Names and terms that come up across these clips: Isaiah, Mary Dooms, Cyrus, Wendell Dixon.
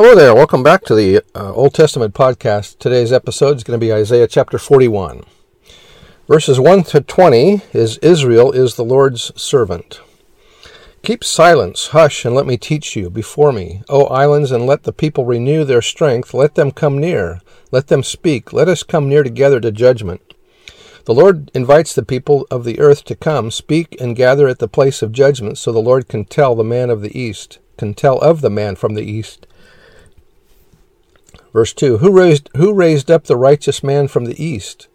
Hello there. Welcome back to the Old Testament podcast. Today's episode is going to be Isaiah chapter 41. Verses 1 to 20 is Israel is the Lord's servant. Keep silence, hush, and let me teach you before me, O islands, and let the people renew their strength. Let them come near. Let them speak. Let us come near together to judgment. The Lord invites the people of the earth to come, speak, and gather at the place of judgment, so the Lord can tell the man of the east, can tell of the man from the east. Verse 2, Who raised up the righteous man from the east?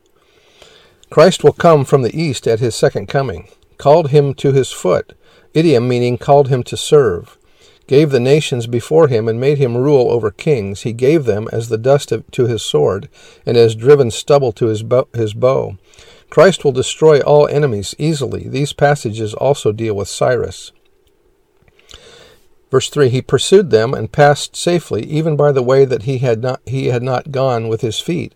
Christ will come from the east at his second coming. Called him to his foot, idiom meaning called him to serve. Gave the nations before him and made him rule over kings. He gave them as the dust to his sword and as driven stubble to his bow. Christ will destroy all enemies easily. These passages also deal with Cyrus. Verse 3, he pursued them and passed safely, even by the way that he had not gone with his feet.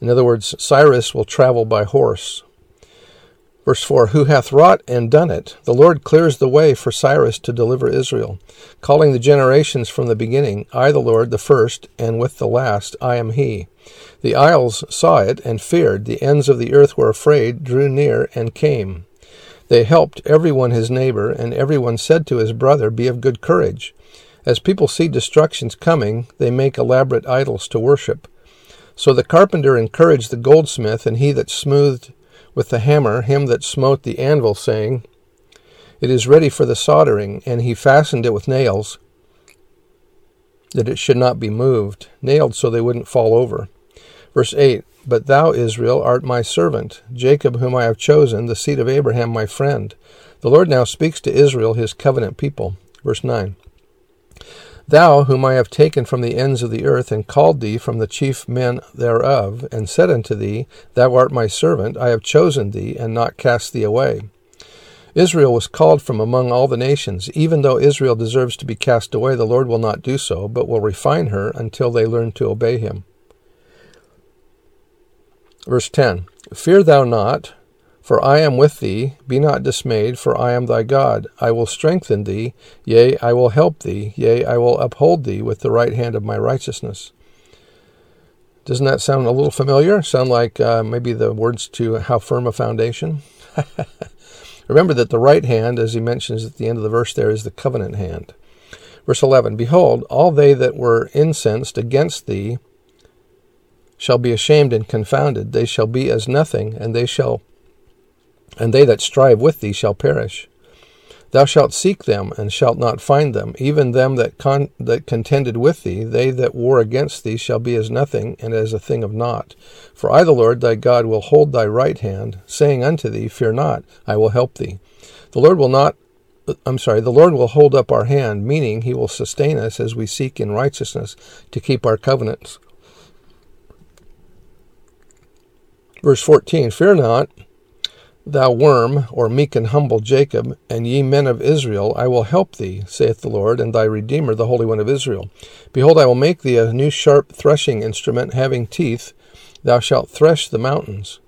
In other words, Cyrus will travel by horse. Verse 4, who hath wrought and done it? The Lord clears the way for Cyrus to deliver Israel, calling the generations from the beginning, I the Lord, the first, and with the last, I am he. The isles saw it and feared, the ends of the earth were afraid, drew near and came. They helped everyone his neighbor, and everyone said to his brother, be of good courage. As people see destructions coming, they make elaborate idols to worship. So the carpenter encouraged the goldsmith, and he that smoothed with the hammer him that smote the anvil, saying, it is ready for the soldering, and he fastened it with nails, that it should not be moved, nailed so they wouldn't fall over. Verse 8, but thou, Israel, art my servant, Jacob whom I have chosen, the seed of Abraham my friend. The Lord now speaks to Israel, his covenant people. Verse 9, thou, whom I have taken from the ends of the earth, and called thee from the chief men thereof, and said unto thee, thou art my servant, I have chosen thee, and not cast thee away. Israel was called from among all the nations. Even though Israel deserves to be cast away, the Lord will not do so, but will refine her until they learn to obey him. Verse 10, fear thou not, for I am with thee, be not dismayed, for I am thy God. I will strengthen thee, yea, I will help thee, yea, I will uphold thee with the right hand of my righteousness. Doesn't that sound a little familiar? Sound like maybe the words to How Firm a Foundation? Remember that the right hand, as he mentions at the end of the verse there, is the covenant hand. Verse 11, behold, all they that were incensed against thee shall be ashamed and confounded. They shall be as nothing, and they that strive with thee shall perish. Thou shalt seek them, and shalt not find them, even them that contended with thee. They that war against thee shall be as nothing, and as a thing of naught. For I, the Lord thy God, will hold thy right hand, saying unto thee, fear not, I will help thee. The Lord will hold up our hand, meaning he will sustain us as we seek in righteousness to keep our covenants. Verse 14, fear not, thou worm, or meek and humble Jacob, and ye men of Israel, I will help thee, saith the Lord, and thy Redeemer, the Holy One of Israel. Behold, I will make thee a new sharp threshing instrument, having teeth. Thou shalt thresh the mountains,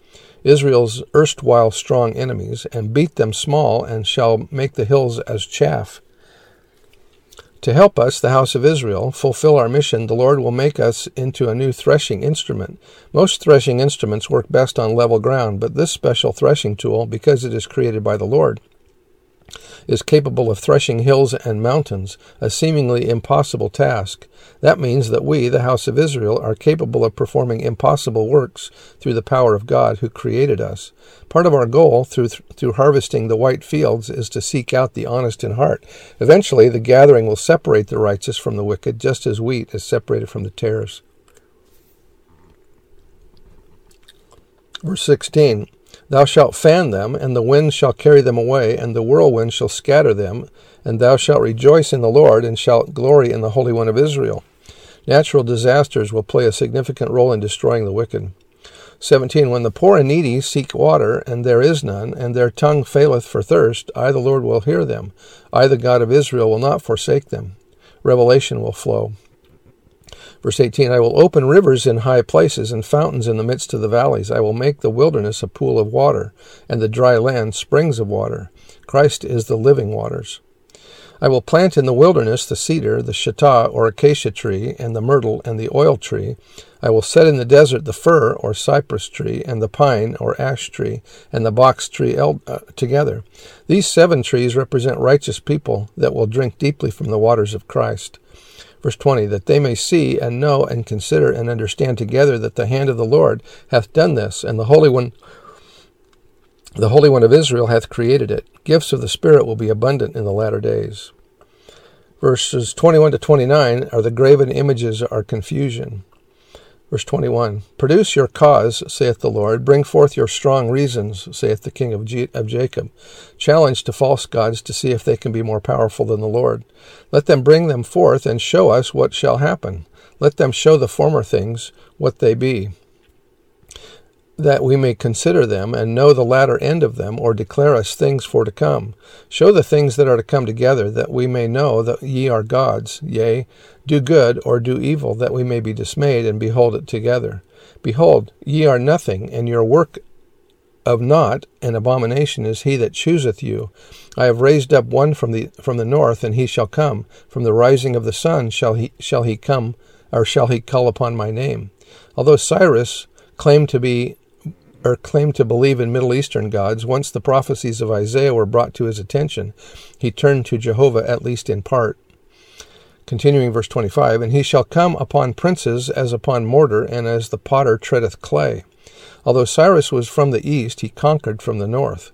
Israel's erstwhile strong enemies, and beat them small, and shall make the hills as chaff. To help us, the house of Israel, fulfill our mission, the Lord will make us into a new threshing instrument. Most threshing instruments work best on level ground, but this special threshing tool, because it is created by the Lord, is capable of threshing hills and mountains, a seemingly impossible task. That means that we, the house of Israel, are capable of performing impossible works through the power of God who created us. Part of our goal through harvesting the white fields is to seek out the honest in heart. Eventually, the gathering will separate the righteous from the wicked, just as wheat is separated from the tares. Verse 16, Thou shalt fan them, and the wind shall carry them away, and the whirlwind shall scatter them, and thou shalt rejoice in the Lord, and shalt glory in the Holy One of Israel. Natural disasters will play a significant role in destroying the wicked. 17. When the poor and needy seek water, and there is none, and their tongue faileth for thirst, I, the Lord, will hear them. I, the God of Israel, will not forsake them. Revelation will flow. Verse 18, I will open rivers in high places and fountains in the midst of the valleys. I will make the wilderness a pool of water, and the dry land springs of water. Christ is the living waters. I will plant in the wilderness the cedar, the shittah or acacia tree, and the myrtle and the oil tree. I will set in the desert the fir or cypress tree, and the pine or ash tree, and the box tree together. These 7 trees represent righteous people that will drink deeply from the waters of Christ. Verse 20, that they may see and know and consider and understand together that the hand of the Lord hath done this, and the Holy One of Israel hath created it. Gifts of the Spirit will be abundant in the latter days. Verses 21 to 29 are the graven images are confusion. Verse 21, produce your cause, saith the Lord. Bring forth your strong reasons, saith the King of Jacob. Challenge to false gods to see if they can be more powerful than the Lord. Let them bring them forth and show us what shall happen. Let them show the former things what they be, that we may consider them and know the latter end of them, or declare us things for to come. Show the things that are to come together, that we may know that ye are gods. Yea, do good or do evil, that we may be dismayed and behold it together. Behold, ye are nothing, and your work of naught, an abomination is he that chooseth you. I have raised up one from the north, and he shall come. From the rising of the sun shall he come, or shall he call upon my name. Although Cyrus claimed to believe in Middle Eastern gods, once the prophecies of Isaiah were brought to his attention, he turned to Jehovah, at least in part. Continuing verse 25, and he shall come upon princes as upon mortar, and as the potter treadeth clay. Although Cyrus was from the east, he conquered from the north.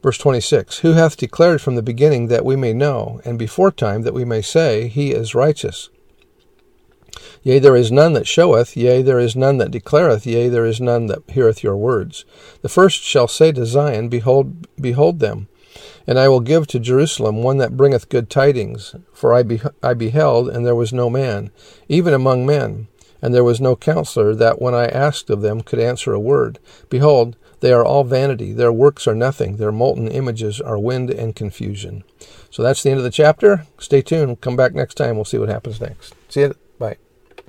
Verse 26, who hath declared from the beginning that we may know, and before time that we may say, he is righteous. Yea, there is none that showeth, yea, there is none that declareth, yea, there is none that heareth your words. The first shall say to Zion, Behold them. And I will give to Jerusalem one that bringeth good tidings. For I beheld, and there was no man, even among men, and there was no counselor that when I asked of them could answer a word. Behold, they are all vanity, their works are nothing, their molten images are wind and confusion. So that's the end of the chapter. Stay tuned. We'll come back next time. We'll see what happens next. See you.